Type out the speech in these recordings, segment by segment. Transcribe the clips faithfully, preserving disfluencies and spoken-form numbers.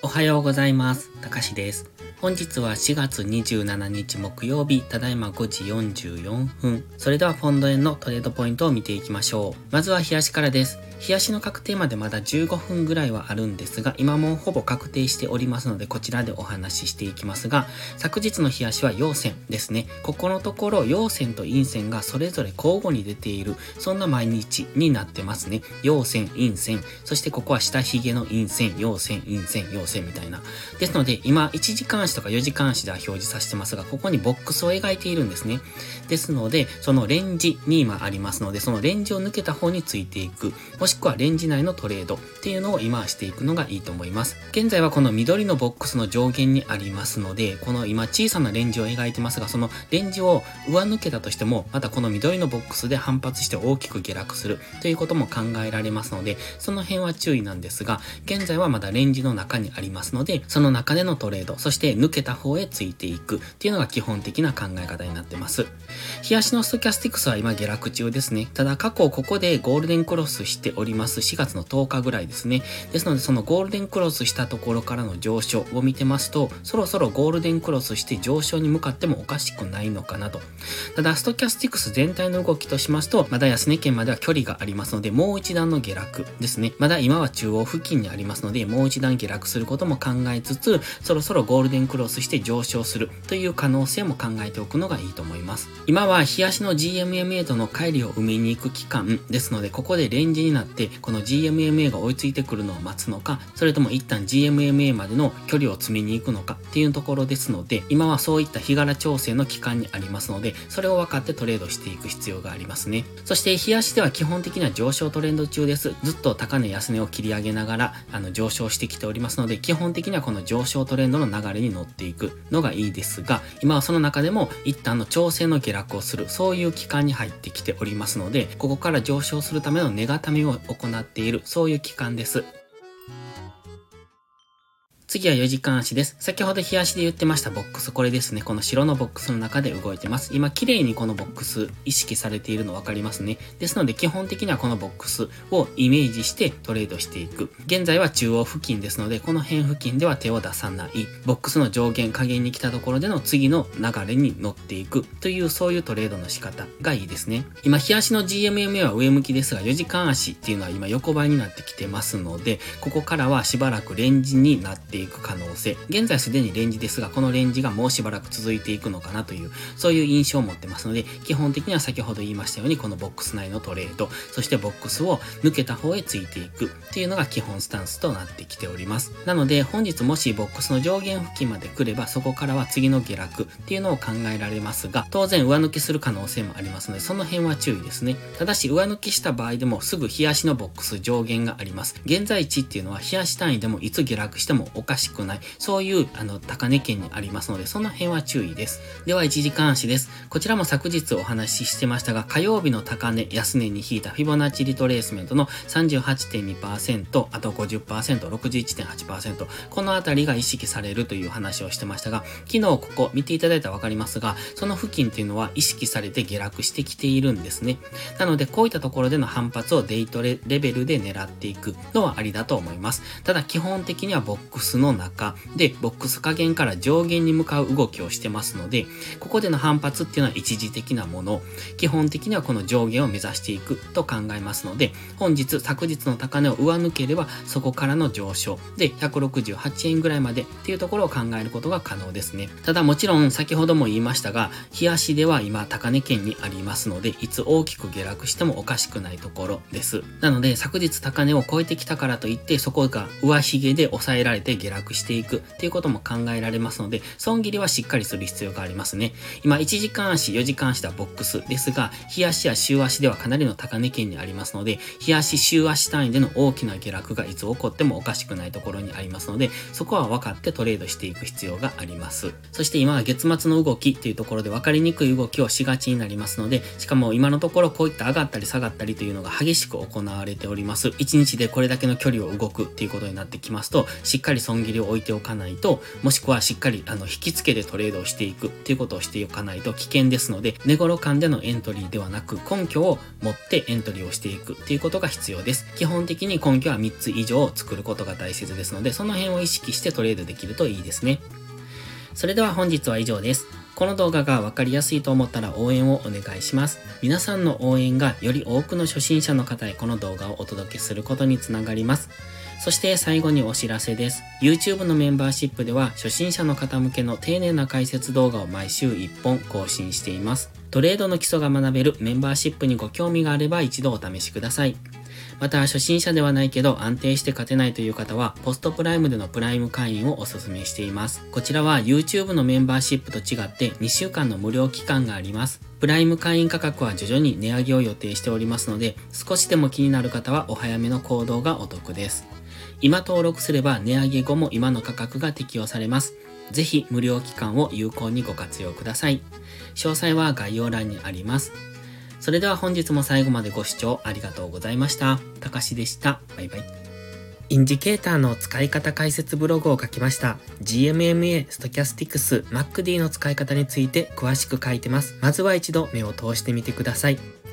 おはようございます。たかしです。本日はしがつにじゅうしちにち木曜日、ただいまごじよんじゅうよんぷん。それではポンド円のトレードポイントを見ていきましょう。まずは日足からです。日足の確定までまだじゅうごふんぐらいはあるんですが、今もほぼ確定しておりますので、こちらでお話ししていきますが、昨日の日足は陽線ですね。ここのところ陽線と陰線がそれぞれ交互に出ている、そんな毎日になってますね。陽線、陰線、そしてここは下髭の陰線、陽線、陰線、陽線みたいな。ですので、今いちじかん足とかよじかん足では表示させてますが、ここにボックスを描いているんですね。ですので、そのレンジに今ありますので、そのレンジを抜けた方についていく。もしくはレンジ内のトレードっていうのを今していくのがいいと思います。現在はこの緑のボックスの上限にありますので、この今小さなレンジを描いてますが、そのレンジを上抜けたとしても、またこの緑のボックスで反発して大きく下落するということも考えられますので、その辺は注意なんですが、現在はまだレンジの中にありますので、その中でのトレード、そして抜けた方へついていくっていうのが基本的な考え方になってます。日足のストキャスティクスは今下落中ですね。ただ過去ここでゴールデンクロスしておりますしがつのとおかぐらいですね。ですので、そのゴールデンクロスしたところからの上昇を見てますと、そろそろゴールデンクロスして上昇に向かってもおかしくないのかなと。ただストキャスティクス全体の動きとしますと、まだ安値圏までは距離がありますので、もう一段の下落ですね。まだ今は中央付近にありますので、もう一段下落することも考えつつ、そろそろゴールデンクロスして上昇するという可能性も考えておくのがいいと思います。今は日足の ジーエムエムエー との乖離を埋めに行く期間ですので、ここでレンジになって、この ジーエムエムエー が追いついてくるのを待つのか、それとも一旦 ジーエムエムエー までの距離を詰めに行くのかっていうところですので、今はそういった日柄調整の期間にありますので、それを分かってトレードしていく必要がありますね。そして日足では基本的には上昇トレンド中です。ずっと高値安値を切り上げながらあの上昇してきておりますので、基本的にはこの上昇トレンドの流れに乗っていくのがいいですが、今はその中でも一旦の調整の下落をする、そういう期間に入ってきておりますので、ここから上昇するための根固めを行っている、そういう期間です。次はよじかんあしです。先ほど日足で言ってましたボックス、これですね。この白のボックスの中で動いてます。今、綺麗にこのボックス意識されているの分かりますね。ですので、基本的にはこのボックスをイメージしてトレードしていく。現在は中央付近ですので、この辺付近では手を出さない。ボックスの上限、下限に来たところでの次の流れに乗っていくという、そういうトレードの仕方がいいですね。今、日足の ジーエムエムエー は上向きですが、よじかんあしっていうのは今横ばいになってきてますので、ここからはしばらくレンジになっていく可能性。現在すでにレンジですが、このレンジがもうしばらく続いていくのかなという、そういう印象を持ってますので、基本的には先ほど言いましたように、このボックス内のトレード、そしてボックスを抜けた方へついていくっていうのが基本スタンスとなってきております。なので、本日もしボックスの上限付近まで来れば、そこからは次の下落っていうのを考えられますが、当然上抜けする可能性もありますので、その辺は注意ですね。ただし上抜けした場合でも、すぐ日足のボックス上限があります。現在地っていうのは日足単位でもいつ下落してもおおかしくない、そういうあの高値圏にありますので、その辺は注意です。ではいちじかんあしです。こちらも昨日お話ししてましたが、火曜日の高値安値に引いたフィボナッチリトレースメントの さんじゅうはちてんにパーセント、 あと ごじゅっパーセント、 ろくじゅういちてんはちパーセント、 このあたりが意識されるという話をしてましたが、昨日ここ見ていただいたらわかりますが、その付近っていうのは意識されて下落してきているんですね。なので、こういったところでの反発をデイトレレベルで狙っていくのはありだと思います。ただ基本的にはボックスの中でボックス下限から上限に向かう動きをしてますので、ここでの反発っていうのは一時的なもの、基本的にはこの上限を目指していくと考えますので、本日昨日の高値を上抜ければ、そこからの上昇でひゃくろくじゅうはちえんぐらいまでっていうところを考えることが可能ですね。ただもちろん先ほども言いましたが、日足では今高値圏にありますので、いつ大きく下落してもおかしくないところです。なので、昨日高値を超えてきたからといって、そこが上髭で抑えられて下落下落していくっていうことも考えられますので、損切りはしっかりする必要がありますね。今いちじかんあし、よじかんあしではボックスですが、日足や週足ではかなりの高値圏にありますので、日足週足単位での大きな下落がいつ起こってもおかしくないところにありますので、そこは分かってトレードしていく必要があります。そして今は月末の動きというところで、分かりにくい動きをしがちになりますので、しかも今のところこういった上がったり下がったりというのが激しく行われております。いちにちでこれだけの距離を動くっていうことになってきますと、しっかり損損切りを置いておかないと、もしくはしっかりあの引き付けでトレードをしていくっていうことをしておかないと危険ですので、寝頃感でのエントリーではなく根拠を持ってエントリーをしていくっていうことが必要です。基本的に根拠はみっつ以上を作ることが大切ですので、その辺を意識してトレードできるといいですね。それでは本日は以上です。この動画が分かりやすいと思ったら応援をお願いします。皆さんの応援がより多くの初心者の方へこの動画をお届けすることにつながります。そして最後にお知らせです。YouTube のメンバーシップでは初心者の方向けの丁寧な解説動画を毎週いっぽん更新しています。トレードの基礎が学べるメンバーシップにご興味があれば一度お試しください。また初心者ではないけど安定して勝てないという方はポストプライムでのプライム会員をおすすめしています。こちらは YouTube のメンバーシップと違ってにしゅうかんの無料期間があります。プライム会員価格は徐々に値上げを予定しておりますので、少しでも気になる方はお早めの行動がお得です。今登録すれば値上げ後も今の価格が適用されます。ぜひ無料期間を有効にご活用ください。詳細は概要欄にあります。それでは本日も最後までご視聴ありがとうございました。たかしでした。バイバイ。インジケーターの使い方解説ブログを書きました。ジーエムエムエー、ストキャスティクス、マックディー の使い方について詳しく書いてます。まずは一度目を通してみてください。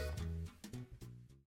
う。